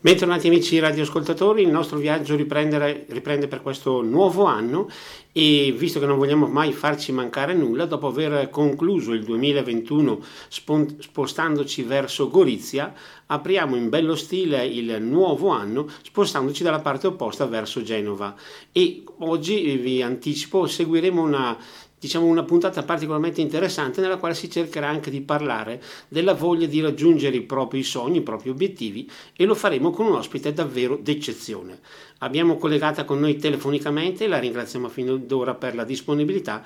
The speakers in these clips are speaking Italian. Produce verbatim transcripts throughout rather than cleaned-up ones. Bentornati amici radioascoltatori, il nostro viaggio riprende, riprende per questo nuovo anno e visto che non vogliamo mai farci mancare nulla, dopo aver concluso il duemilaventuno spostandoci verso Gorizia, apriamo in bello stile il nuovo anno spostandoci dalla parte opposta verso Genova. E oggi, vi anticipo, seguiremo una... diciamo una puntata particolarmente interessante nella quale si cercherà anche di parlare della voglia di raggiungere i propri sogni, i propri obiettivi, e lo faremo con un ospite davvero d'eccezione. Abbiamo collegata con noi telefonicamente, la ringraziamo fino ad ora per la disponibilità,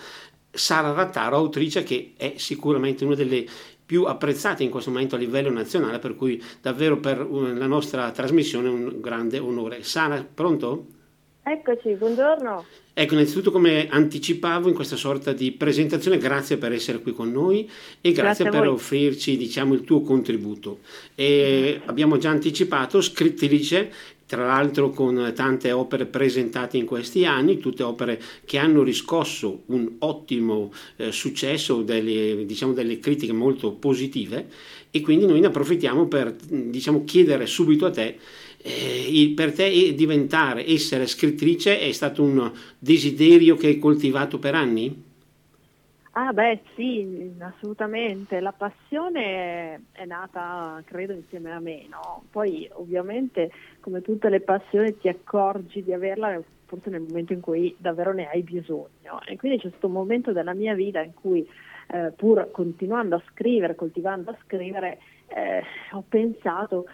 Sara Rattaro, autrice che è sicuramente una delle più apprezzate in questo momento a livello nazionale, per cui davvero per la nostra trasmissione è un grande onore. Sara, pronto? Eccoci, buongiorno. Ecco, innanzitutto, come anticipavo in questa sorta di presentazione, grazie per essere qui con noi e grazie, grazie per offrirci, diciamo, il tuo contributo. E abbiamo già anticipato, scrittrice, tra l'altro con tante opere presentate in questi anni, tutte opere che hanno riscosso un ottimo eh, successo, delle, diciamo delle critiche molto positive, e quindi noi ne approfittiamo per, diciamo, chiedere subito a te, eh, per te diventare, essere scrittrice è stato un desiderio che hai coltivato per anni? Ah beh sì, assolutamente, la passione è nata credo insieme a me, no? Poi ovviamente, come tutte le passioni, ti accorgi di averla forse nel momento in cui davvero ne hai bisogno, e quindi c'è questo momento della mia vita in cui eh, pur continuando a scrivere, coltivando a scrivere, eh, ho pensato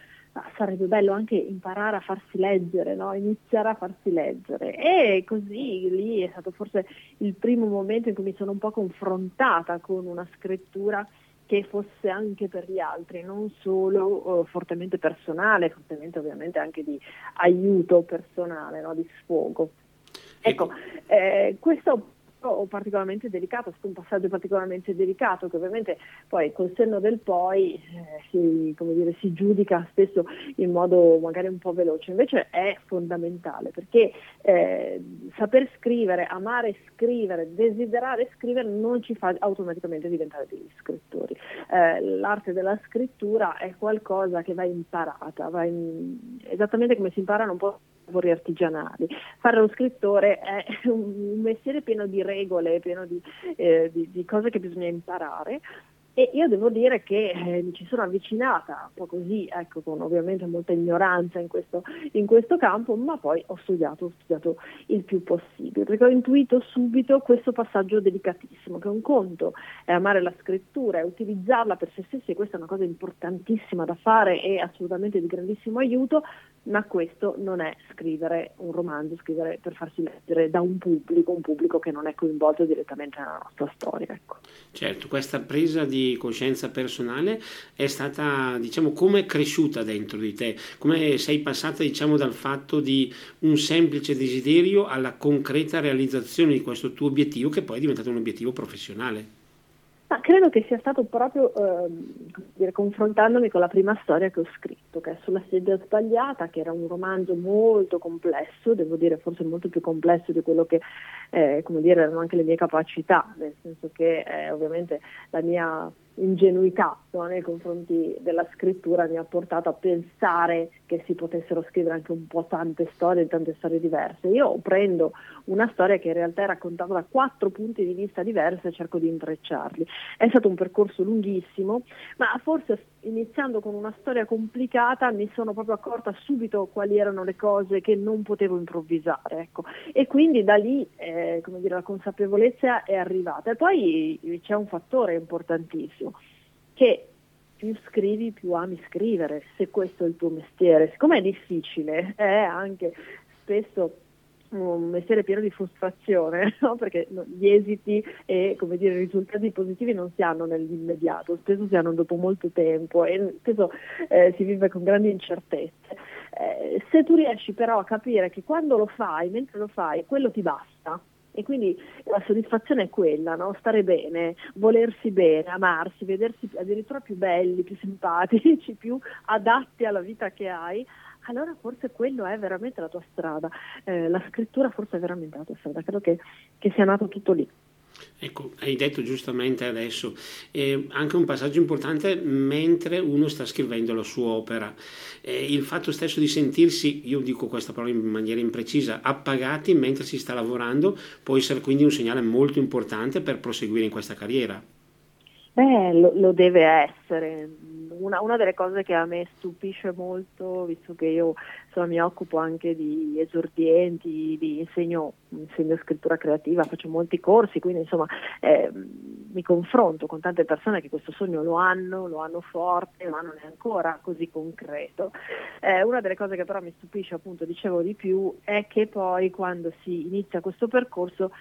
sarebbe bello anche imparare a farsi leggere, no? Iniziare a farsi leggere, e così lì è stato forse il primo momento in cui mi sono un po' confrontata con una scrittura che fosse anche per gli altri, non solo oh, fortemente personale, fortemente ovviamente anche di aiuto personale, no? Di sfogo. Ecco, eh, questo particolarmente delicato, è stato un passaggio particolarmente delicato che ovviamente poi col senno del poi eh, si, come dire, si giudica spesso in modo magari un po' veloce, invece è fondamentale, perché eh, saper scrivere, amare scrivere, desiderare scrivere non ci fa automaticamente diventare degli scrittori. Eh, l'arte della scrittura è qualcosa che va imparata, va in... esattamente come si imparano un po' lavori artigianali. Fare lo scrittore è un mestiere pieno di regole, pieno di, eh, di, di cose che bisogna imparare, e io devo dire che eh, mi ci sono avvicinata un po' così, ecco, con ovviamente molta ignoranza in questo, in questo campo, ma poi ho studiato, ho studiato il più possibile, perché ho intuito subito questo passaggio delicatissimo, che un conto è amare la scrittura, è utilizzarla per se stessi, e questa è una cosa importantissima da fare e assolutamente di grandissimo aiuto, ma questo non è scrivere un romanzo, scrivere per farsi leggere da un pubblico, un pubblico che non è coinvolto direttamente nella nostra storia. Ecco. Certo, questa presa di coscienza personale è stata, diciamo, come cresciuta dentro di te, come sei passata, diciamo, dal fatto di un semplice desiderio alla concreta realizzazione di questo tuo obiettivo, che poi è diventato un obiettivo professionale. Ma credo che sia stato proprio, eh, confrontandomi con la prima storia che ho scritto, che è Sulla Sedia Sbagliata, che era un romanzo molto complesso, devo dire forse molto più complesso di quello che, eh, come dire, erano anche le mie capacità, nel senso che eh, ovviamente la mia ingenuità, no, nei confronti della scrittura mi ha portato a pensare che si potessero scrivere anche un po' tante storie, tante storie diverse. Io prendo una storia che in realtà è raccontata da quattro punti di vista diversi e cerco di intrecciarli. È stato un percorso lunghissimo, ma forse iniziando con una storia complicata mi sono proprio accorta subito quali erano le cose che non potevo improvvisare, ecco. E quindi da lì, eh, come dire, la consapevolezza è arrivata. E poi c'è un fattore importantissimo, che più scrivi più ami scrivere, se questo è il tuo mestiere. Siccome è difficile, è anche spesso un mestiere pieno di frustrazione, no? Perché gli esiti e, come dire, i risultati positivi non si hanno nell'immediato, spesso si hanno dopo molto tempo, e spesso eh, si vive con grandi incertezze. Eh, se tu riesci però a capire che quando lo fai, mentre lo fai, quello ti basta, e quindi la soddisfazione è quella, no? Stare bene, volersi bene, amarsi, vedersi addirittura più belli, più simpatici, più adatti alla vita che hai, allora forse quello è veramente la tua strada. Eh, la scrittura forse è veramente la tua strada, credo che, che sia nato tutto lì. Ecco, hai detto giustamente adesso, eh, anche un passaggio importante mentre uno sta scrivendo la sua opera, eh, il fatto stesso di sentirsi, io dico questa parola in maniera imprecisa, appagati mentre si sta lavorando, può essere quindi un segnale molto importante per proseguire in questa carriera. Eh, lo, lo deve essere. Una, una delle cose che a me stupisce molto, visto che io insomma, mi occupo anche di esordienti, di insegno, insegno scrittura creativa, faccio molti corsi, quindi insomma eh, mi confronto con tante persone che questo sogno lo hanno, lo hanno forte, ma non è ancora così concreto. Eh, una delle cose che però mi stupisce, appunto, dicevo di più, è che poi quando si inizia questo percorso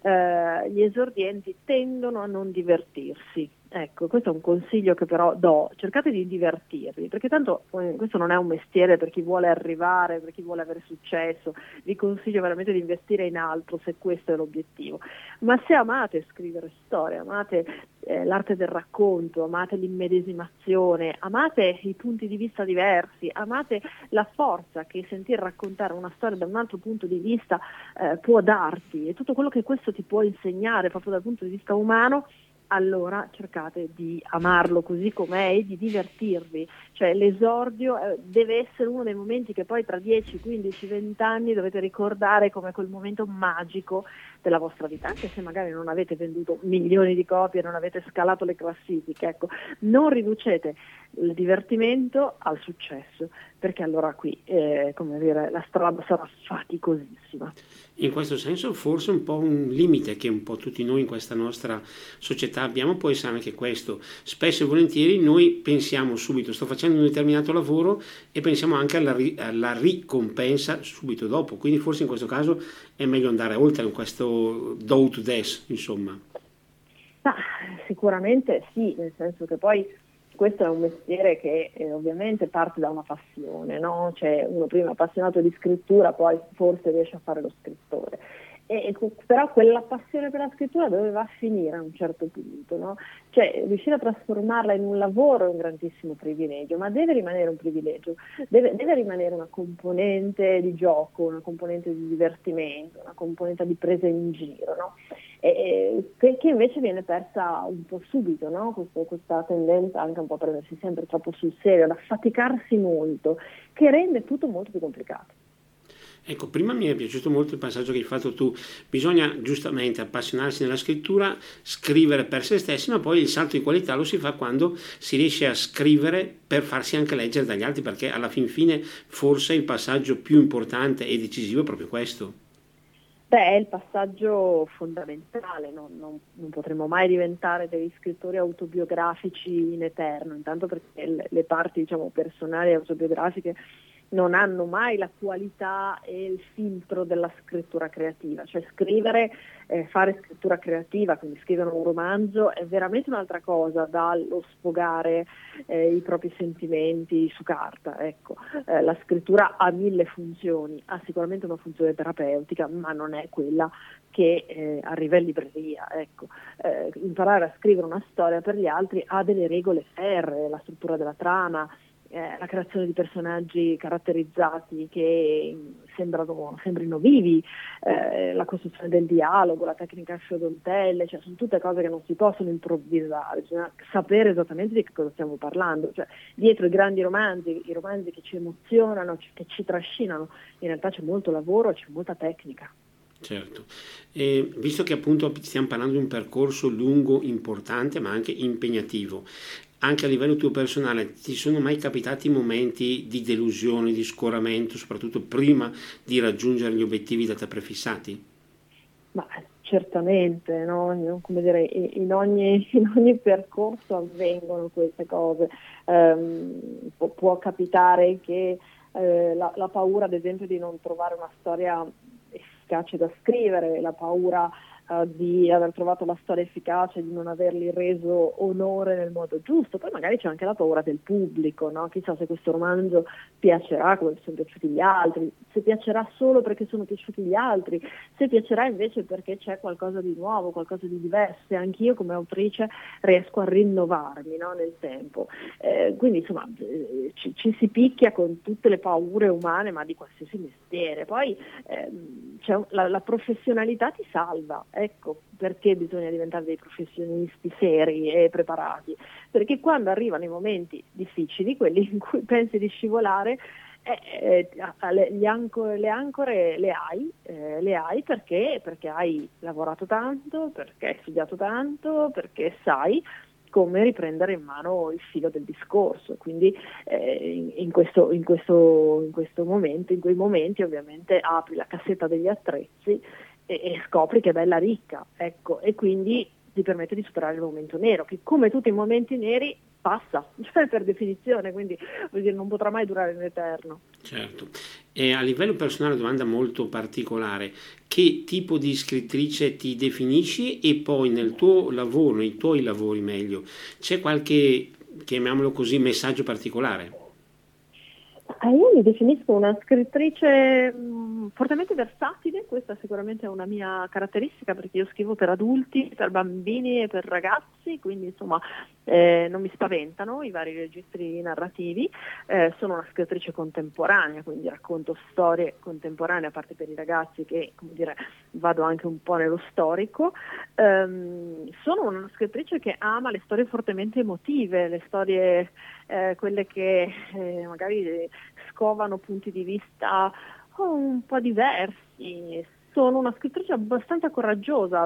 eh, gli esordienti tendono a non divertirsi. Ecco, questo è un consiglio che però do, cercate di divertirvi, perché tanto eh, questo non è un mestiere per chi vuole arrivare, per chi vuole avere successo, vi consiglio veramente di investire in altro se questo è l'obiettivo, ma se amate scrivere storie, amate eh, l'arte del racconto, amate l'immedesimazione, amate i punti di vista diversi, amate la forza che sentir raccontare una storia da un altro punto di vista eh, può darti e tutto quello che questo ti può insegnare proprio dal punto di vista umano, allora cercate di amarlo così com'è e di divertirvi, cioè l'esordio eh, deve essere uno dei momenti che poi tra dieci, quindici, venti anni dovete ricordare come quel momento magico della vostra vita, anche se magari non avete venduto milioni di copie, non avete scalato le classifiche, ecco, non riducete il divertimento al successo, perché allora qui eh, come dire, la strada sarà faticosissima. In questo senso forse un po' un limite che un po' tutti noi in questa nostra società abbiamo può essere anche questo, spesso e volentieri noi pensiamo subito sto facendo un determinato lavoro e pensiamo anche alla, ri- alla ricompensa subito dopo, quindi forse in questo caso è meglio andare oltre in questo do to this, insomma. Ah, sicuramente sì, nel senso che poi questo è un mestiere che eh, ovviamente parte da una passione, no? Cioè uno prima appassionato di scrittura, poi forse riesce a fare lo scrittore. E, però quella passione per la scrittura doveva finire a un certo punto, no? Cioè riuscire a trasformarla in un lavoro è un grandissimo privilegio, ma deve rimanere un privilegio, deve, deve rimanere una componente di gioco, una componente di divertimento, una componente di presa in giro, no? E, e, che invece viene persa un po' subito, no? Questo, questa tendenza anche un po' a prendersi sempre troppo sul serio, ad affaticarsi molto, che rende tutto molto più complicato. Ecco, prima mi è piaciuto molto il passaggio che hai fatto tu, bisogna giustamente appassionarsi nella scrittura, scrivere per se stessi, ma poi il salto di qualità lo si fa quando si riesce a scrivere per farsi anche leggere dagli altri, perché alla fin fine forse il passaggio più importante e decisivo è proprio questo. Beh, è il passaggio fondamentale, non, non, non potremo mai diventare degli scrittori autobiografici in eterno, intanto perché le, le parti diciamo personali e autobiografiche non hanno mai la qualità e il filtro della scrittura creativa, cioè scrivere, eh, fare scrittura creativa, quindi scrivere un romanzo è veramente un'altra cosa dallo sfogare eh, i propri sentimenti su carta, ecco, eh, la scrittura ha mille funzioni, ha sicuramente una funzione terapeutica, ma non è quella che eh, arriva in libreria, ecco, eh, imparare a scrivere una storia per gli altri ha delle regole ferree, la struttura della trama, Eh, la creazione di personaggi caratterizzati che sembrano, sembrino vivi, eh, la costruzione del dialogo, la tecnica Fiodontelle, cioè sono tutte cose che non si possono improvvisare, bisogna sapere esattamente di che cosa stiamo parlando, cioè dietro i grandi romanzi, i romanzi che ci emozionano, che ci trascinano, in realtà c'è molto lavoro, c'è molta tecnica. Certo, eh, visto che appunto stiamo parlando di un percorso lungo, importante ma anche impegnativo, anche a livello tuo personale ti sono mai capitati momenti di delusione, di scoramento, soprattutto prima di raggiungere gli obiettivi da te prefissati? Ma certamente, no? Come dire, in ogni, in ogni percorso avvengono queste cose, um, può, può capitare che eh, la, la paura ad esempio di non trovare una storia efficace da scrivere, la paura di aver trovato la storia efficace, di non avergli reso onore nel modo giusto, poi magari c'è anche la paura del pubblico, no? Chissà se questo romanzo piacerà come sono piaciuti gli altri, se piacerà solo perché sono piaciuti gli altri, se piacerà invece perché c'è qualcosa di nuovo, qualcosa di diverso, e anch'io come autrice riesco a rinnovarmi, no? Nel tempo, eh, quindi insomma ci, ci si picchia con tutte le paure umane ma di qualsiasi mestiere, poi ehm, cioè, la, la professionalità ti salva, ecco perché bisogna diventare dei professionisti seri e preparati, perché quando arrivano i momenti difficili, quelli in cui pensi di scivolare, eh, eh, le, gli anco, le ancore le hai, eh, le hai perché? Perché hai lavorato tanto, perché hai studiato tanto, perché sai come riprendere in mano il filo del discorso. Quindi eh, in, questo, in, questo, in questo momento, in quei momenti ovviamente apri la cassetta degli attrezzi e, e scopri che è bella ricca, ecco, e quindi ti permette di superare il momento nero, che come tutti i momenti neri passa, cioè per definizione, quindi vuol dire non potrà mai durare in eterno. Certo. E a livello personale, domanda molto particolare: che tipo di scrittrice ti definisci, e poi nel tuo lavoro, nei tuoi lavori meglio, c'è qualche, chiamiamolo così, messaggio particolare? Ah, io mi definisco una scrittrice mh, fortemente versatile, questa sicuramente è una mia caratteristica, perché io scrivo per adulti, per bambini e per ragazzi, quindi insomma eh, non mi spaventano i vari registri narrativi. Eh, sono una scrittrice contemporanea, quindi racconto storie contemporanee, a parte per i ragazzi che, come dire, vado anche un po' nello storico. Ehm, sono una scrittrice che ama le storie fortemente emotive, le storie eh, quelle che eh, magari scovano punti di vista un po' diversi. Sono una scrittrice abbastanza coraggiosa,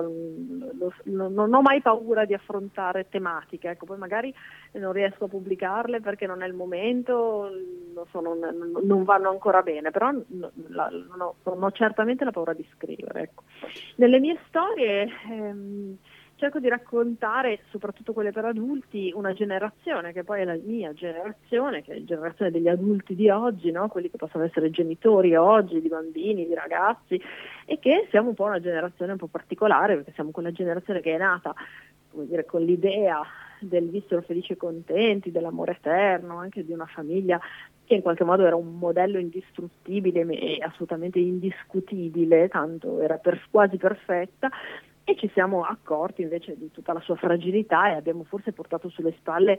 non ho mai paura di affrontare tematiche, ecco, poi magari non riesco a pubblicarle perché non è il momento, non, so, non, non vanno ancora bene, però non ho, non ho certamente la paura di scrivere, ecco. Nelle mie storie ehm, cerco di raccontare, soprattutto quelle per adulti, una generazione che poi è la mia generazione, che è la generazione degli adulti di oggi, no? Quelli che possono essere genitori oggi, di bambini, di ragazzi, e che siamo un po' una generazione un po' particolare, perché siamo quella generazione che è nata, come dire, con l'idea del vissero felici e contenti, dell'amore eterno, anche di una famiglia che in qualche modo era un modello indistruttibile e assolutamente indiscutibile, tanto era per, quasi perfetta, e ci siamo accorti invece di tutta la sua fragilità, e abbiamo forse portato sulle spalle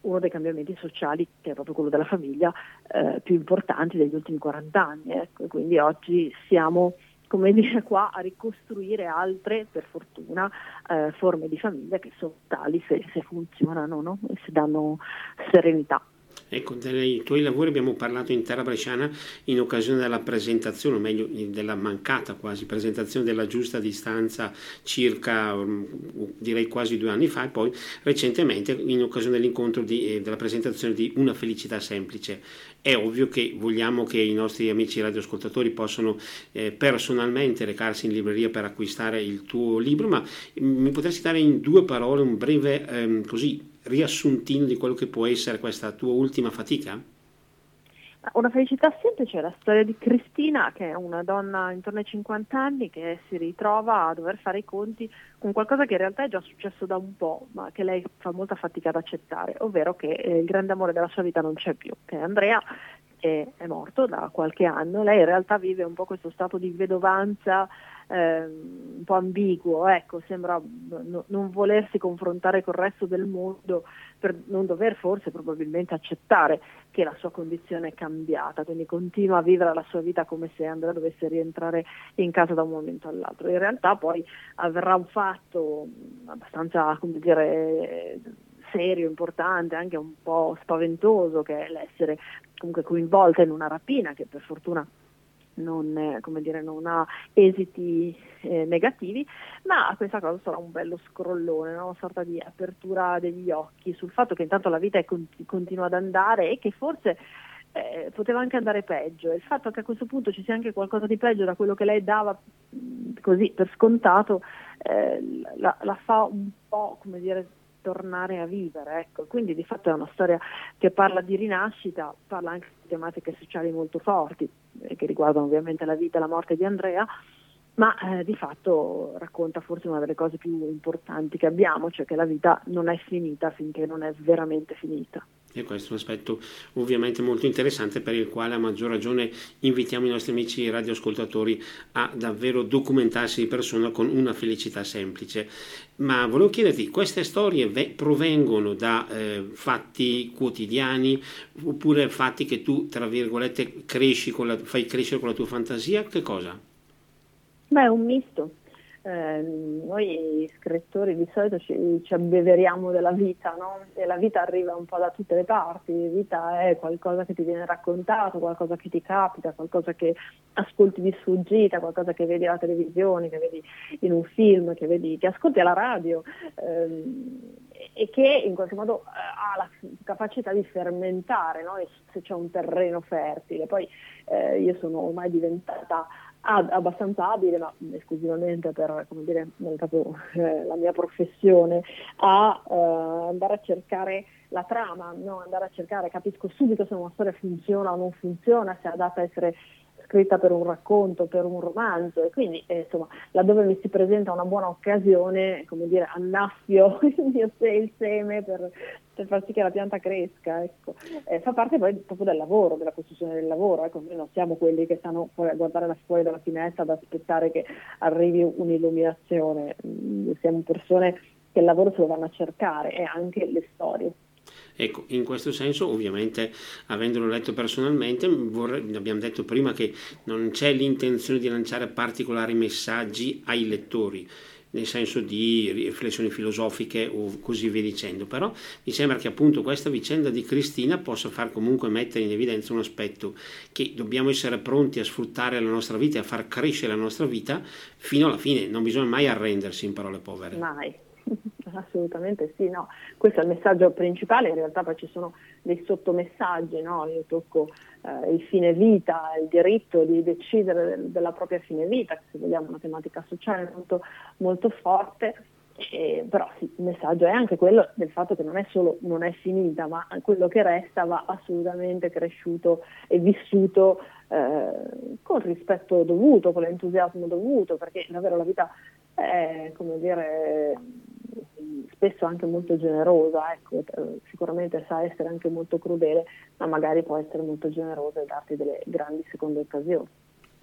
uno dei cambiamenti sociali, che è proprio quello della famiglia, eh, più importanti degli ultimi quaranta anni, ecco. E quindi oggi siamo, come dire, qua a ricostruire altre, per fortuna, eh, forme di famiglia che sono tali se, se funzionano, no? E se danno serenità. Ecco, dei tuoi lavori abbiamo parlato in terra bresciana in occasione della presentazione, o meglio della mancata quasi presentazione della Giusta Distanza, circa direi quasi due anni fa, e poi recentemente in occasione dell'incontro di, eh, della presentazione di Una Felicità Semplice. È ovvio che vogliamo che i nostri amici radioascoltatori possano eh, personalmente recarsi in libreria per acquistare il tuo libro, ma mi potresti dare in due parole un breve ehm, così riassuntino di quello che può essere questa tua ultima fatica? Una Felicità Semplice è la storia di Cristina, che è una donna intorno ai cinquanta anni che si ritrova a dover fare i conti con qualcosa che in realtà è già successo da un po', ma che lei fa molta fatica ad accettare, ovvero che il grande amore della sua vita non c'è più, che è Andrea, che è morto da qualche anno. Lei in realtà vive un po' questo stato di vedovanza Eh, un po' ambiguo, ecco, sembra no, non volersi confrontare col resto del mondo, per non dover forse probabilmente accettare che la sua condizione è cambiata, quindi continua a vivere la sua vita come se Andrea dovesse rientrare in casa da un momento all'altro. In realtà poi avverrà un fatto abbastanza, come dire, serio, importante, anche un po' spaventoso, che è l'essere comunque coinvolta in una rapina, che per fortuna non, come dire, non ha esiti eh, negativi, ma questa cosa sarà un bello scrollone, no? Una sorta di apertura degli occhi sul fatto che intanto la vita è cont- continua ad andare, e che forse eh, poteva anche andare peggio. Il fatto che a questo punto ci sia anche qualcosa di peggio da quello che lei dava così per scontato eh, la, la fa un po', come dire, tornare a vivere, ecco. Quindi di fatto è una storia che parla di rinascita, parla anche di tematiche sociali molto forti, eh, che riguardano ovviamente la vita e la morte di Andrea, ma eh, di fatto racconta forse una delle cose più importanti che abbiamo, cioè che la vita non è finita finché non è veramente finita. E questo è un aspetto ovviamente molto interessante, per il quale a maggior ragione invitiamo i nostri amici radioascoltatori a davvero documentarsi di persona con Una Felicità Semplice. Ma volevo chiederti, queste storie provengono da eh, fatti quotidiani, oppure fatti che tu, tra virgolette, cresci con la, fai crescere con la tua fantasia? Che cosa? Beh, è un misto. Eh, noi scrittori di solito ci, ci abbeveriamo della vita, no? E la vita arriva un po' da tutte le parti. La vita è qualcosa che ti viene raccontato, qualcosa che ti capita, qualcosa che ascolti di sfuggita, qualcosa che vedi alla televisione, che vedi in un film, che vedi, che ascolti alla radio, ehm, e che in qualche modo ha la capacità di fermentare, no? E se c'è un terreno fertile. Poi eh, io sono ormai diventata Ad, abbastanza abile, ma esclusivamente per, come dire, nel caso eh, la mia professione, a eh, andare a cercare la trama, no? Andare a cercare, capisco subito se una storia funziona o non funziona, se è adatta a essere scritta per un racconto, per un romanzo, e quindi eh, insomma, laddove mi si presenta una buona occasione, come dire, annaffio il mio se- il seme per, per far sì che la pianta cresca, ecco. Eh, fa parte poi proprio del lavoro, della costruzione del lavoro, ecco. Noi non siamo quelli che stanno a guardare la fuori dalla finestra ad aspettare che arrivi un'illuminazione, siamo persone che il lavoro se lo vanno a cercare, e anche le storie. Ecco, in questo senso, ovviamente, avendolo letto personalmente, vorrei, abbiamo detto prima che non c'è l'intenzione di lanciare particolari messaggi ai lettori, nel senso di riflessioni filosofiche o così via dicendo, però mi sembra che appunto questa vicenda di Cristina possa far comunque mettere in evidenza un aspetto che dobbiamo essere pronti a sfruttare la nostra vita e a far crescere la nostra vita fino alla fine, non bisogna mai arrendersi, in parole povere. Mai. Assolutamente sì, no, questo è il messaggio principale, in realtà poi ci sono dei sottomessaggi, no? Io tocco eh, il fine vita, il diritto di decidere del, della propria fine vita, che se vogliamo è una tematica sociale molto, molto forte, e, però sì, il messaggio è anche quello del fatto che non è solo non è finita, ma quello che resta va assolutamente cresciuto e vissuto eh, con rispetto dovuto, con l'entusiasmo dovuto, perché davvero la vita è, come dire, spesso anche molto generosa, ecco, sicuramente sa essere anche molto crudele, ma magari può essere molto generosa e darti delle grandi seconde occasioni.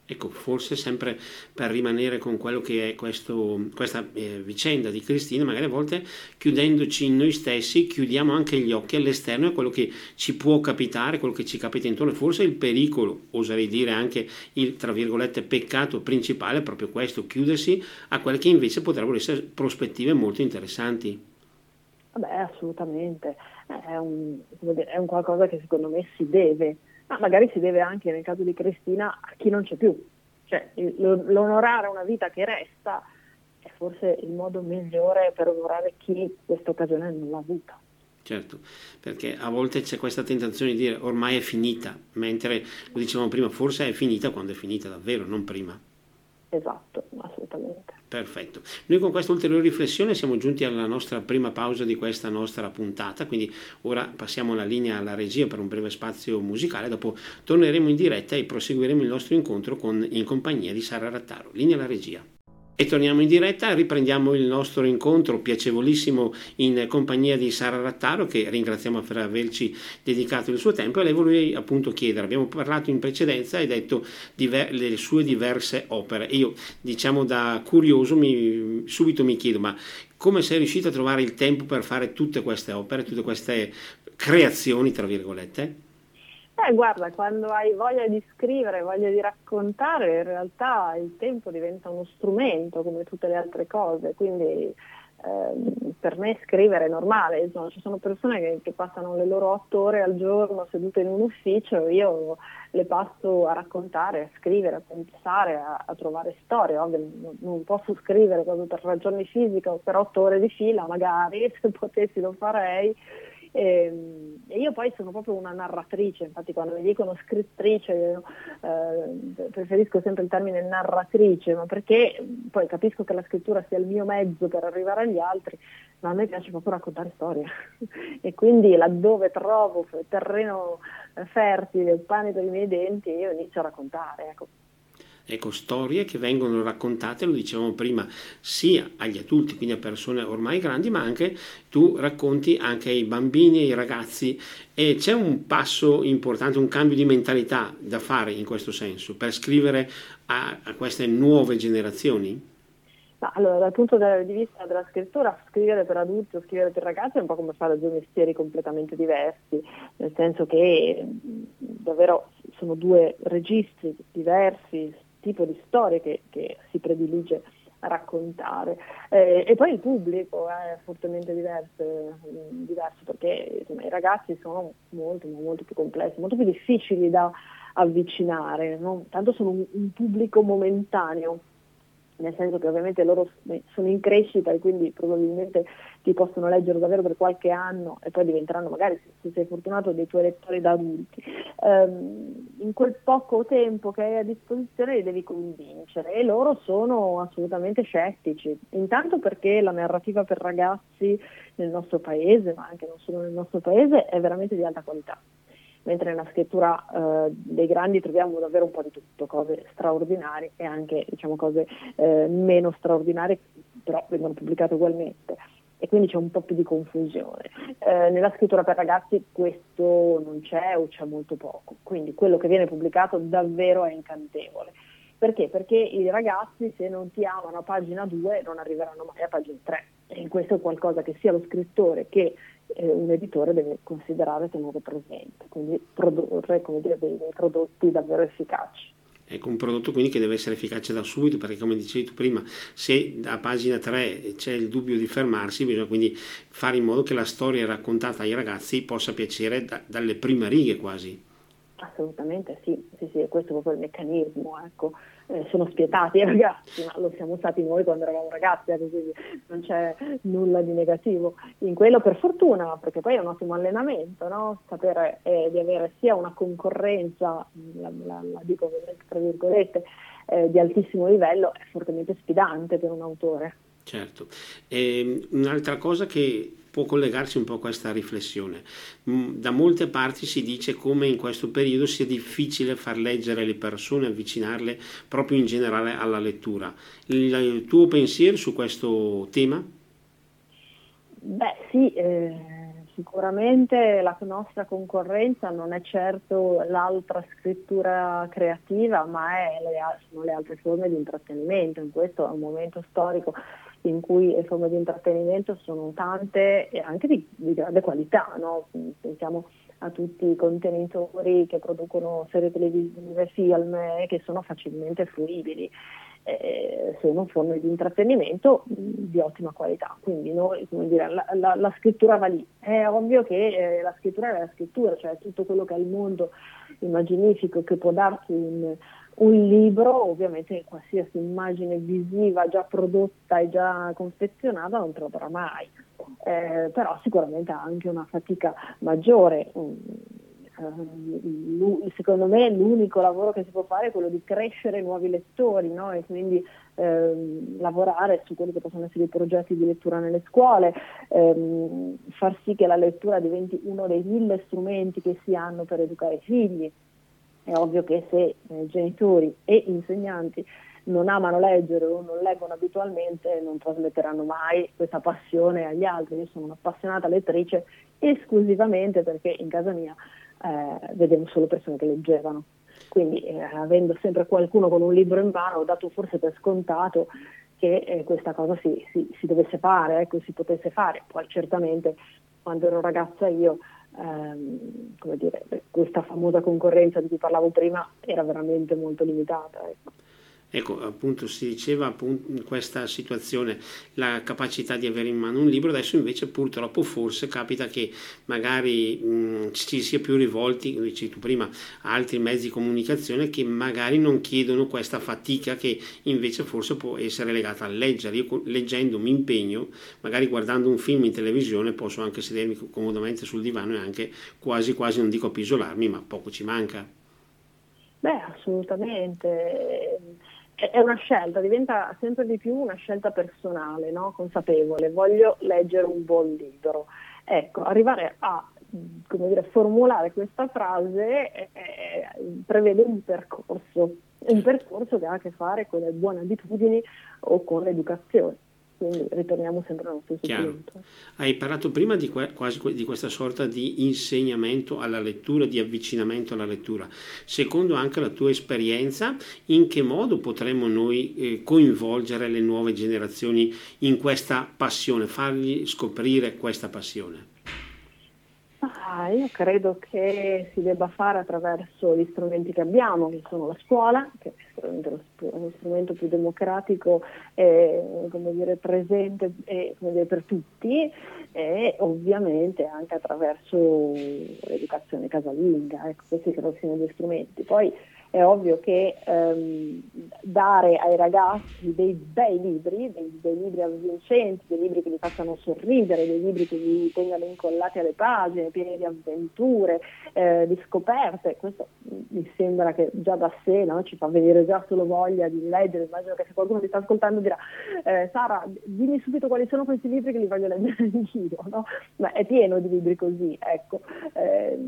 Ecco, forse sempre per rimanere con quello che è questo, questa eh, vicenda di Cristina, magari a volte chiudendoci in noi stessi, chiudiamo anche gli occhi all'esterno e quello che ci può capitare, quello che ci capita intorno, forse il pericolo, oserei dire anche il, tra virgolette, peccato principale è proprio questo, chiudersi a quelle che invece potrebbero essere prospettive molto interessanti. Vabbè, assolutamente, è un, è un qualcosa che secondo me si deve, ma magari si deve anche nel caso di Cristina a chi non c'è più, cioè l'onorare una vita che resta è forse il modo migliore per onorare chi questa occasione non l'ha avuta. Certo, perché a volte c'è questa tentazione di dire ormai è finita, mentre lo dicevamo prima, forse è finita quando è finita davvero, non prima. Esatto, assolutamente. Perfetto, noi con questa ulteriore riflessione siamo giunti alla nostra prima pausa di questa nostra puntata, quindi ora passiamo la linea alla regia per un breve spazio musicale, dopo torneremo in diretta e proseguiremo il nostro incontro con, in compagnia di Sara Rattaro. Linea alla regia. E torniamo in diretta, riprendiamo il nostro incontro piacevolissimo in compagnia di Sara Rattaro, che ringraziamo per averci dedicato il suo tempo, e lei volevi appunto chiedere, abbiamo parlato in precedenza e detto diver- le sue diverse opere, e io diciamo da curioso mi, subito mi chiedo, ma come sei riuscita a trovare il tempo per fare tutte queste opere, tutte queste creazioni tra virgolette? Eh, guarda, quando hai voglia di scrivere, voglia di raccontare, in realtà il tempo diventa uno strumento come tutte le altre cose, quindi eh, per me scrivere è normale, insomma, ci sono persone che, che passano le loro otto ore al giorno sedute in un ufficio, io le passo a raccontare, a scrivere, a pensare, a, a trovare storie, ovvio, non, non posso scrivere proprio per ragioni fisiche o per otto ore di fila, magari se potessi lo farei. E io poi sono proprio una narratrice, infatti quando mi dicono scrittrice io, eh, preferisco sempre il termine narratrice, ma perché poi capisco che la scrittura sia il mio mezzo per arrivare agli altri, ma a me piace proprio raccontare storie e quindi laddove trovo terreno fertile, il pane per i miei denti, io inizio a raccontare, ecco. Ecco, storie che vengono raccontate, lo dicevamo prima, sia agli adulti, quindi a persone ormai grandi, ma anche tu racconti anche ai bambini e ai ragazzi. E c'è un passo importante, un cambio di mentalità da fare in questo senso, per scrivere a, a queste nuove generazioni? Ma allora, dal punto di vista della scrittura, scrivere per adulti o scrivere per ragazzi è un po' come fare due mestieri completamente diversi, nel senso che davvero sono due registri diversi, tipo di storie che, che si predilige a raccontare. Eh, e poi il pubblico è fortemente diverso, diverso perché insomma, i ragazzi sono molto, molto più complessi, molto più difficili da avvicinare, no? Tanto sono un, un pubblico momentaneo, nel senso che ovviamente loro sono in crescita e quindi probabilmente ti possono leggere davvero per qualche anno e poi diventeranno magari, se sei fortunato, dei tuoi lettori da adulti. Um, in quel poco tempo che hai a disposizione li devi convincere e loro sono assolutamente scettici, intanto perché la narrativa per ragazzi nel nostro paese, ma anche non solo nel nostro paese, è veramente di alta qualità, mentre nella scrittura eh, dei grandi troviamo davvero un po' di tutto, cose straordinarie e anche diciamo cose eh, meno straordinarie, però vengono pubblicate ugualmente e quindi c'è un po' più di confusione. Eh, nella scrittura per ragazzi questo non c'è o c'è molto poco, quindi quello che viene pubblicato davvero è incantevole. Perché? Perché i ragazzi, se non ti amano a pagina due, non arriveranno mai a pagina tre. E questo è qualcosa che sia lo scrittore che eh, un editore deve considerare, tenere presente, quindi produrre, come dire, dei, dei prodotti davvero efficaci. Ecco, un prodotto quindi che deve essere efficace da subito, perché come dicevi tu prima, se a pagina tre c'è il dubbio di fermarsi, bisogna quindi fare in modo che la storia raccontata ai ragazzi possa piacere da, dalle prime righe quasi. Assolutamente sì, sì, sì, questo è proprio il meccanismo, ecco. Eh, sono spietati i ragazzi, ma lo siamo stati noi quando eravamo ragazzi, quindi non c'è nulla di negativo in quello, per fortuna, perché poi è un ottimo allenamento, no? Sapere eh, di avere sia una concorrenza, la, la, la dico tra virgolette, eh, di altissimo livello, è fortemente sfidante per un autore. Certo. E un'altra cosa che può collegarsi un po' a questa riflessione. Da molte parti si dice come in questo periodo sia difficile far leggere le persone, avvicinarle proprio in generale alla lettura. Il tuo pensiero su questo tema? Beh sì, eh, sicuramente la nostra concorrenza non è certo l'altra scrittura creativa, ma è le, sono le altre forme di intrattenimento. In questo è un momento storico in cui le forme di intrattenimento sono tante e anche di, di grande qualità, no? Pensiamo a tutti i contenitori che producono serie televisive, film, che sono facilmente fruibili, eh, sono forme di intrattenimento di ottima qualità, quindi noi, come dire, la, la, la scrittura va lì. È ovvio che eh, la scrittura è la scrittura, cioè tutto quello che è il mondo immaginifico che può darti un Un libro, ovviamente qualsiasi immagine visiva già prodotta e già confezionata non te lo darà mai, eh, però sicuramente ha anche una fatica maggiore. Secondo me l'unico lavoro che si può fare è quello di crescere nuovi lettori, no? E quindi ehm, lavorare su quelli che possono essere i progetti di lettura nelle scuole, ehm, far sì che la lettura diventi uno dei mille strumenti che si hanno per educare i figli. È ovvio che se eh, genitori e insegnanti non amano leggere o non leggono abitualmente, non trasmetteranno mai questa passione agli altri. Io sono un'appassionata lettrice esclusivamente perché in casa mia eh, vedevo solo persone che leggevano. Quindi eh, avendo sempre qualcuno con un libro in mano, ho dato forse per scontato che eh, questa cosa si, si, si dovesse fare, ecco, si potesse fare. Poi certamente quando ero ragazza io, Ehm, come dire, questa famosa concorrenza di cui parlavo prima era veramente molto limitata, ecco. Ecco, appunto si diceva appunto, in questa situazione la capacità di avere in mano un libro, adesso invece purtroppo forse capita che magari mh, ci sia più rivolti, come dici tu prima, a altri mezzi di comunicazione che magari non chiedono questa fatica che invece forse può essere legata al leggere. Io leggendo mi impegno, magari guardando un film in televisione posso anche sedermi comodamente sul divano e anche quasi quasi, non dico appisolarmi, ma poco ci manca. Beh, assolutamente. È una scelta, diventa sempre di più una scelta personale, no? Consapevole, voglio leggere un buon libro. Ecco, arrivare a, come dire, formulare questa frase eh, prevede un percorso, un percorso che ha a che fare con le buone abitudini o con l'educazione. Quindi ritorniamo sempre allo stesso Chiaro. punto. Hai parlato prima di que- quasi que- di questa sorta di insegnamento alla lettura, di avvicinamento alla lettura. Secondo anche la tua esperienza, in che modo potremmo noi eh, coinvolgere le nuove generazioni in questa passione, fargli scoprire questa passione? Ah, io credo che si debba fare attraverso gli strumenti che abbiamo, che sono la scuola, che sicuramente lo, lo strumento più democratico e, come dire, presente e, come dire, per tutti, e ovviamente anche attraverso l'educazione casalinga. Ecco, questi sono gli strumenti. Poi è ovvio che ehm, dare ai ragazzi dei bei libri, dei, dei libri avvincenti, dei libri che li facciano sorridere, dei libri che li tengano incollati alle pagine, pieni di avventure, eh, di scoperte, questo mi sembra che già da sé, no, ci fa venire già solo voglia di leggere. Immagino che se qualcuno ti sta ascoltando dirà eh, Sara, dimmi subito quali sono questi libri che li voglio leggere anch'io, no? Ma è pieno di libri così, ecco. Eh,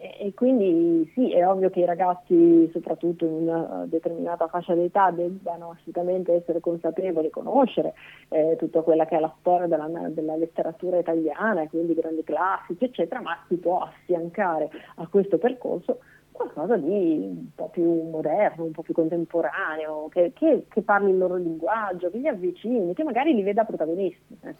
E quindi sì, è ovvio che i ragazzi, soprattutto in una determinata fascia d'età, debbano assolutamente essere consapevoli, conoscere eh, tutta quella che è la storia della, della letteratura italiana, e quindi grandi classici, eccetera, ma si può affiancare a questo percorso qualcosa di un po' più moderno, un po' più contemporaneo, che, che, che parli il loro linguaggio, che li avvicini, che magari li veda protagonisti. Eh.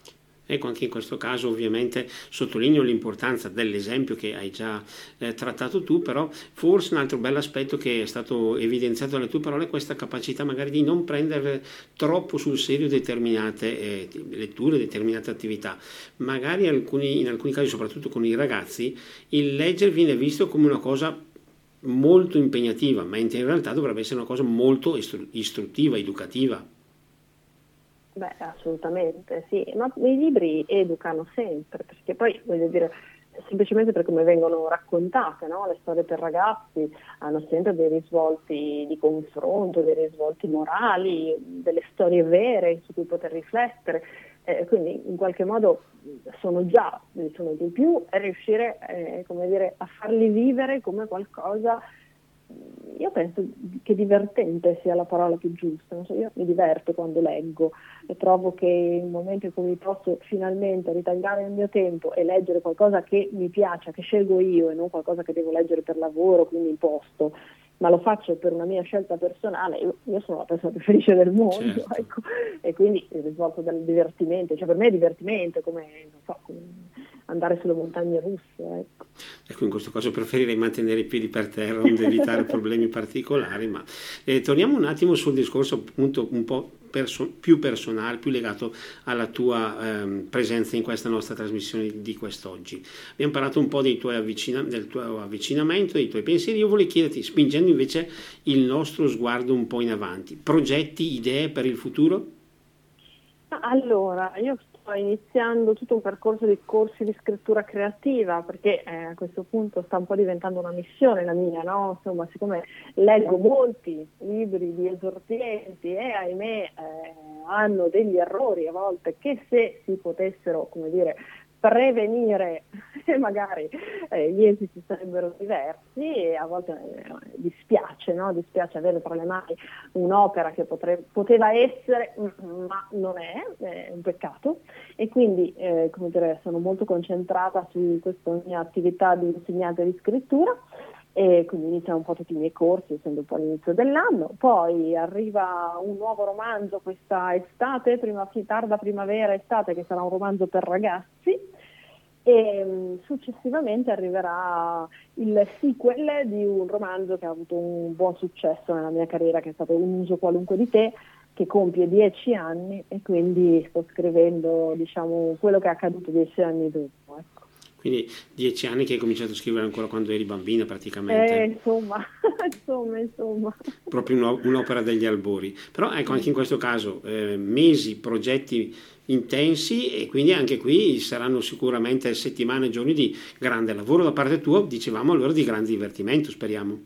Ecco, anche in questo caso ovviamente sottolineo l'importanza dell'esempio che hai già eh, trattato tu, però forse un altro bell'aspetto che è stato evidenziato dalle tue parole è questa capacità magari di non prendere troppo sul serio determinate eh, letture, determinate attività. Magari alcuni, in alcuni casi, soprattutto con i ragazzi, il leggere viene visto come una cosa molto impegnativa, ma in realtà dovrebbe essere una cosa molto istru- istruttiva, educativa. Beh, assolutamente, sì, ma i libri educano sempre, perché poi, voglio dire, semplicemente per come vengono raccontate, no? Le storie per ragazzi hanno sempre dei risvolti di confronto, dei risvolti morali, delle storie vere su cui poter riflettere, eh, quindi in qualche modo sono già, sono di più, e riuscire, eh, come dire, a farli vivere come qualcosa. Io penso che divertente sia la parola più giusta, non so, io mi diverto quando leggo e trovo che il momento in cui posso finalmente ritagliare il mio tempo e leggere qualcosa che mi piace, che scelgo io, e non qualcosa che devo leggere per lavoro, quindi imposto, ma lo faccio per una mia scelta personale, io, io sono la persona più felice del mondo, certo. Ecco. E quindi il risvolto del divertimento, cioè per me è divertimento come, non so, come andare sulle montagne russe, ecco. Ecco, in questo caso preferirei mantenere i piedi per terra, onde evitare problemi particolari, ma eh, torniamo un attimo sul discorso appunto un po' perso- più personale, più legato alla tua ehm, presenza in questa nostra trasmissione di quest'oggi. Abbiamo parlato un po' dei tuoi avvicina- del tuo avvicinamento, dei tuoi pensieri. Io volevo chiederti, spingendo invece il nostro sguardo un po' in avanti, progetti, idee per il futuro? Allora, io sto iniziando tutto un percorso di corsi di scrittura creativa, perché eh, a questo punto sta un po' diventando una missione la mia, no? Insomma, siccome leggo molti libri di esordienti e ahimè eh, hanno degli errori a volte che, se si potessero, come dire, prevenire e magari eh, gli esiti sarebbero diversi, e a volte eh, dispiace, no? Dispiace avere tra le mani un'opera che potre- poteva essere ma non è, è un peccato, e quindi eh, come dire, sono molto concentrata su questa mia attività di insegnante di scrittura, e quindi iniziano un po' tutti i miei corsi, essendo un po' all'inizio dell'anno. Poi arriva un nuovo romanzo questa estate, prima, tarda primavera estate, che sarà un romanzo per ragazzi, e successivamente arriverà il sequel di un romanzo che ha avuto un buon successo nella mia carriera, che è stato Un Uso Qualunque di Te, che compie dieci anni, e quindi sto scrivendo, diciamo, quello che è accaduto dieci anni dopo, ecco. Quindi dieci anni che hai cominciato a scrivere ancora quando eri bambina praticamente. Eh, insomma, insomma, insomma. Proprio un'opera degli albori. Però ecco, anche in questo caso eh, mesi, progetti intensi, e quindi anche qui saranno sicuramente settimane e giorni di grande lavoro da parte tua, dicevamo allora di grande divertimento, speriamo.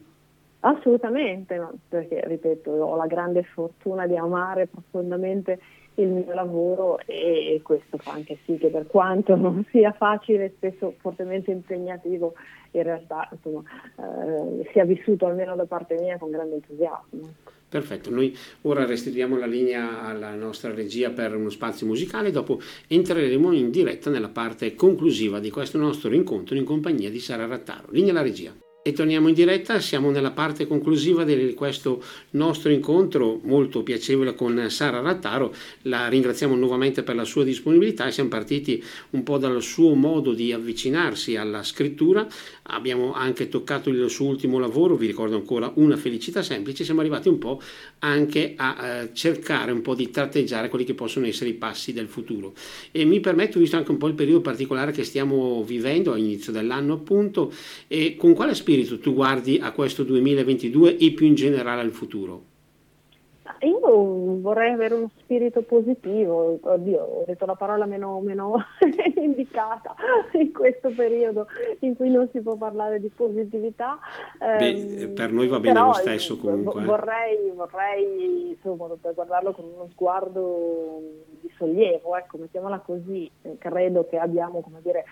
Assolutamente, perché ripeto, ho la grande fortuna di amare profondamente il mio lavoro, e questo fa anche sì che, per quanto non sia facile, spesso fortemente impegnativo, in realtà insomma eh, sia vissuto almeno da parte mia con grande entusiasmo. Perfetto, noi ora restituiamo la linea alla nostra regia per uno spazio musicale, dopo entreremo in diretta nella parte conclusiva di questo nostro incontro in compagnia di Sara Rattaro. Linea alla regia. E torniamo in diretta, siamo nella parte conclusiva di questo nostro incontro molto piacevole con Sara Rattaro. La ringraziamo nuovamente per la sua disponibilità. Siamo partiti un po' dal suo modo di avvicinarsi alla scrittura, abbiamo anche toccato il suo ultimo lavoro, vi ricordo ancora Una Felicità Semplice. Siamo arrivati un po' anche a cercare un po' di tratteggiare quelli che possono essere i passi del futuro, e mi permetto, visto anche un po' il periodo particolare che stiamo vivendo all'inizio dell'anno appunto, e con quale spirito tu guardi a questo duemilaventidue e più in generale al futuro? Io vorrei avere uno spirito positivo, oddio, ho detto la parola meno, meno indicata in questo periodo in cui non si può parlare di positività. Beh, per noi va bene però, lo stesso comunque. Vorrei, vorrei insomma, guardarlo con uno sguardo di sollievo, ecco, mettiamola così. Credo che abbiamo, come dire,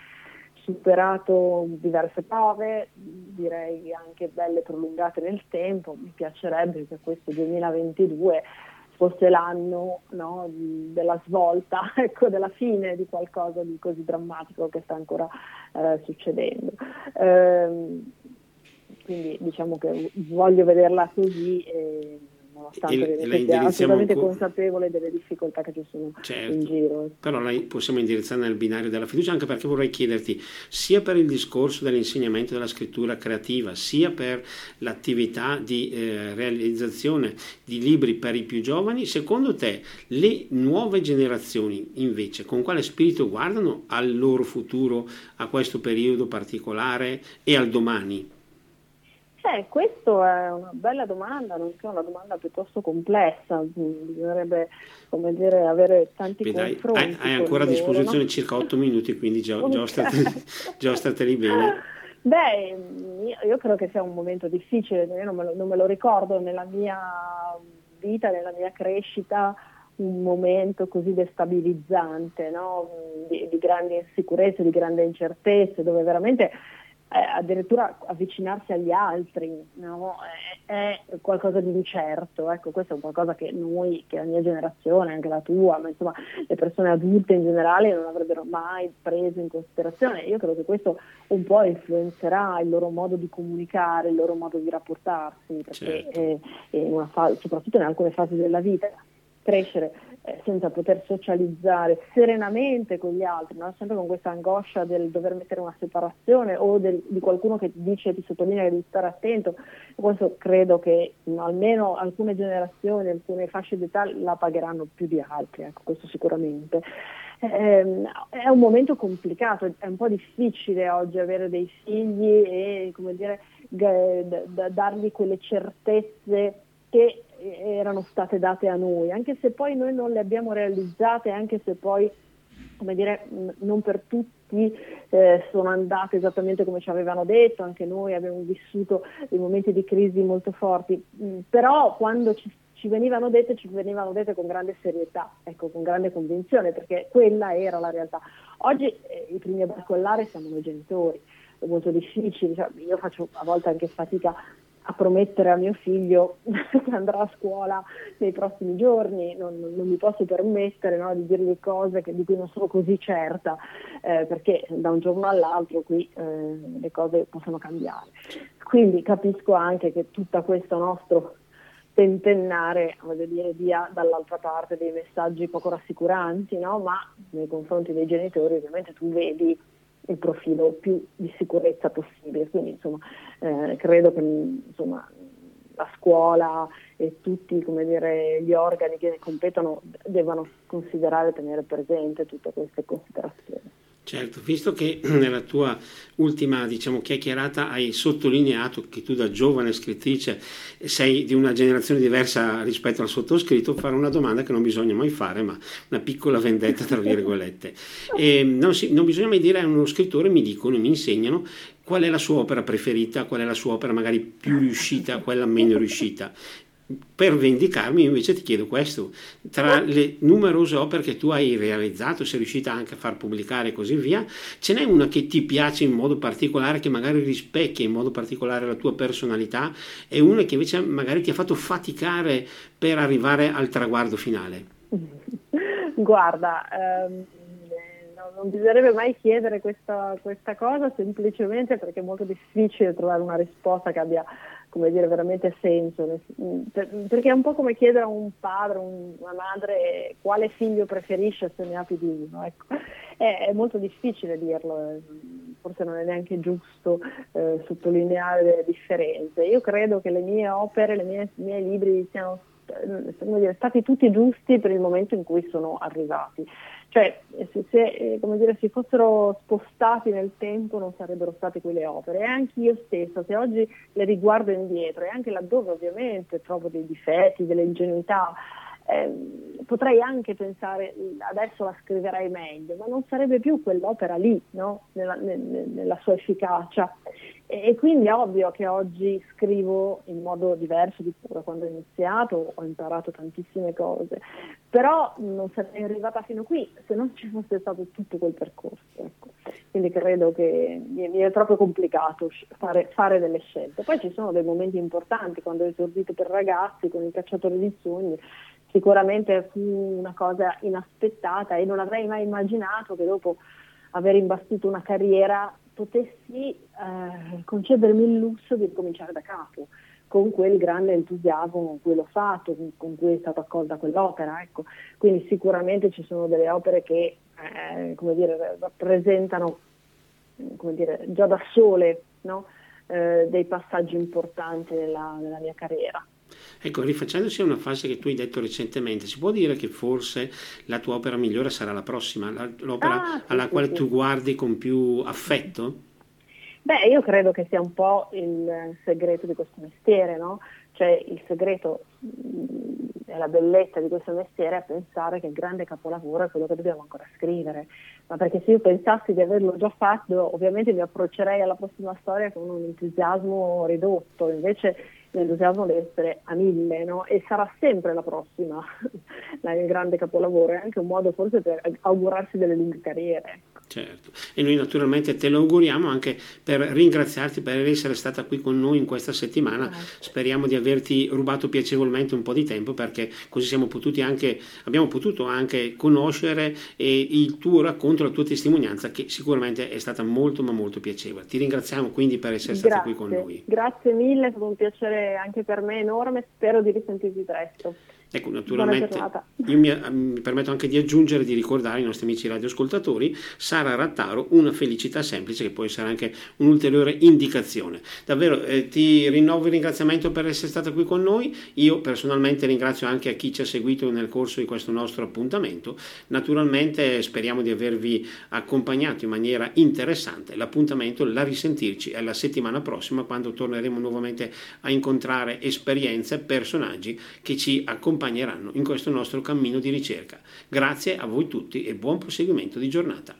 superato diverse prove, direi anche belle prolungate nel tempo. Mi piacerebbe che questo duemilaventidue fosse l'anno, no, della svolta, ecco, della fine di qualcosa di così drammatico che sta ancora eh, succedendo. Ehm, quindi diciamo che voglio vederla così, e nonostante sia assolutamente ancora consapevole delle difficoltà che ci sono, certo, in giro. Però la possiamo indirizzare nel binario della fiducia, anche perché vorrei chiederti, sia per il discorso dell'insegnamento della scrittura creativa, sia per l'attività di eh, realizzazione di libri per i più giovani, secondo te le nuove generazioni invece con quale spirito guardano al loro futuro, a questo periodo particolare e al domani? Eh, questa è una bella domanda, non è una domanda piuttosto complessa, bisognerebbe, come dire, avere tanti Beh, confronti. Hai, hai ancora a disposizione loro, no? circa otto minuti, quindi già giostateli bene. Beh, io, io credo che sia un momento difficile, io non me lo, non me lo ricordo nella mia vita, nella mia crescita, un momento così destabilizzante, no? Di, di grandi insicurezze, di grandi incertezze, dove veramente... Eh, addirittura avvicinarsi agli altri, no? è, è qualcosa di incerto, ecco, questo è un qualcosa che noi, che la mia generazione, anche la tua, ma insomma le persone adulte in generale non avrebbero mai preso in considerazione. Io credo che questo un po' influenzerà il loro modo di comunicare, il loro modo di rapportarsi, perché certo. è, è una fa- soprattutto in alcune fasi della vita, crescere senza poter socializzare serenamente con gli altri, no? Sempre con questa angoscia del dover mettere una separazione o del, di qualcuno che dice, ti sottolinea che devi stare attento. Questo credo che almeno alcune generazioni, alcune fasce d'età la pagheranno più di altri, ecco, questo sicuramente. È un momento complicato, è un po' difficile oggi avere dei figli e, come dire, dargli quelle certezze che erano state date a noi, anche se poi noi non le abbiamo realizzate, anche se poi, come dire, non per tutti eh, sono andate esattamente come ci avevano detto, anche noi abbiamo vissuto dei momenti di crisi molto forti, però quando ci, ci venivano dette, ci venivano dette con grande serietà, ecco, con grande convinzione, perché quella era la realtà. Oggi eh, i primi a barcollare siamo noi genitori, è molto difficile, cioè, io faccio a volte anche fatica a promettere a mio figlio che andrà a scuola nei prossimi giorni, non, non mi posso permettere, no, di dirgli cose che, di cui non sono così certa, eh, perché da un giorno all'altro qui eh, le cose possono cambiare. Quindi capisco anche che tutto questo nostro tentennare, voglio dire, dia dall'altra parte dei messaggi poco rassicuranti, no? Ma nei confronti dei genitori ovviamente tu vedi il profilo più di sicurezza possibile, quindi insomma eh, credo che insomma la scuola e tutti, come dire, gli organi che ne competono debbano considerare, tenere presente tutte queste considerazioni. Certo, visto che nella tua ultima, diciamo, chiacchierata hai sottolineato che tu da giovane scrittrice sei di una generazione diversa rispetto al sottoscritto, farò una domanda che non bisogna mai fare, ma una piccola vendetta tra virgolette. E non, si, non bisogna mai dire a uno scrittore, mi dicono, mi insegnano, qual è la sua opera preferita, qual è la sua opera magari più riuscita, quella meno riuscita. Per vendicarmi invece ti chiedo questo: tra le numerose opere che tu hai realizzato, sei riuscita anche a far pubblicare e così via, ce n'è una che ti piace in modo particolare, che magari rispecchia in modo particolare la tua personalità, e una che invece magari ti ha fatto faticare per arrivare al traguardo finale? Guarda, ehm, non, non bisognerebbe mai chiedere questa, questa cosa, semplicemente perché è molto difficile trovare una risposta che abbia, come dire, veramente senso, perché è un po' come chiedere a un padre, un, una madre, quale figlio preferisce se ne ha più di uno, ecco. È, è molto difficile dirlo, forse non è neanche giusto eh, sottolineare le differenze. Io credo che le mie opere, le mie, i miei libri siano come dire, stati tutti giusti per il momento in cui sono arrivati. Cioè, se, se come dire, si fossero spostati nel tempo non sarebbero state quelle opere. E anche io stessa, se oggi le riguardo indietro, e anche laddove ovviamente trovo dei difetti, delle ingenuità, eh, potrei anche pensare adesso la scriverei meglio, ma non sarebbe più quell'opera lì, no? Nella, ne, nella sua efficacia. E, e quindi è ovvio che oggi scrivo in modo diverso da quando ho iniziato, ho imparato tantissime cose, però non sarei arrivata fino qui se non ci fosse stato tutto quel percorso, ecco. Quindi credo che mi, mi è proprio complicato fare, fare delle scelte. Poi ci sono dei momenti importanti, quando ho esordito per ragazzi con Il Cacciatore di Sogni, sicuramente fu una cosa inaspettata e non avrei mai immaginato che dopo aver imbastito una carriera potessi eh, concedermi il lusso di ricominciare da capo, con quel grande entusiasmo con cui l'ho fatto, con cui è stata accolta quell'opera, ecco. Quindi sicuramente ci sono delle opere che eh, come dire, rappresentano come dire, già da sole, no? eh, dei passaggi importanti nella, nella mia carriera. Ecco, rifacendosi a una frase che tu hai detto recentemente, si può dire che forse la tua opera migliore sarà la prossima, l'opera ah, sì, alla sì, quale sì. tu guardi con più affetto? Beh, io credo che sia un po' il segreto di questo mestiere, no? Cioè il segreto e la bellezza di questo mestiere è pensare che il grande capolavoro è quello che dobbiamo ancora scrivere, ma perché se io pensassi di averlo già fatto, ovviamente mi approccerei alla prossima storia con un entusiasmo ridotto, invece l'entusiasmo deve essere a mille, no? E sarà sempre la prossima, il grande capolavoro, è anche un modo forse per augurarsi delle lunghe carriere. Certo, e noi naturalmente te lo auguriamo, anche per ringraziarti per essere stata qui con noi in questa settimana. Speriamo di averti rubato piacevolmente un po' di tempo, perché così siamo potuti anche, abbiamo potuto anche conoscere eh, il tuo racconto, la tua testimonianza, che sicuramente è stata molto ma molto piacevole. Ti ringraziamo quindi per essere stata grazie, qui con noi. Grazie mille, è stato un piacere anche per me enorme, spero di risentirvi presto. Ecco, naturalmente io mi, mi permetto anche di aggiungere, di ricordare ai nostri amici radioascoltatori Sara Rattaro, Una Felicità Semplice, che può essere anche un'ulteriore indicazione. Davvero eh, ti rinnovo il ringraziamento per essere stata qui con noi. Io personalmente ringrazio anche a chi ci ha seguito nel corso di questo nostro appuntamento. Naturalmente speriamo di avervi accompagnato in maniera interessante. L'appuntamento, la risentirci, è la settimana prossima, quando torneremo nuovamente a incontrare esperienze, personaggi che ci accompagnano in questo nostro cammino di ricerca. Grazie a voi tutti e buon proseguimento di giornata.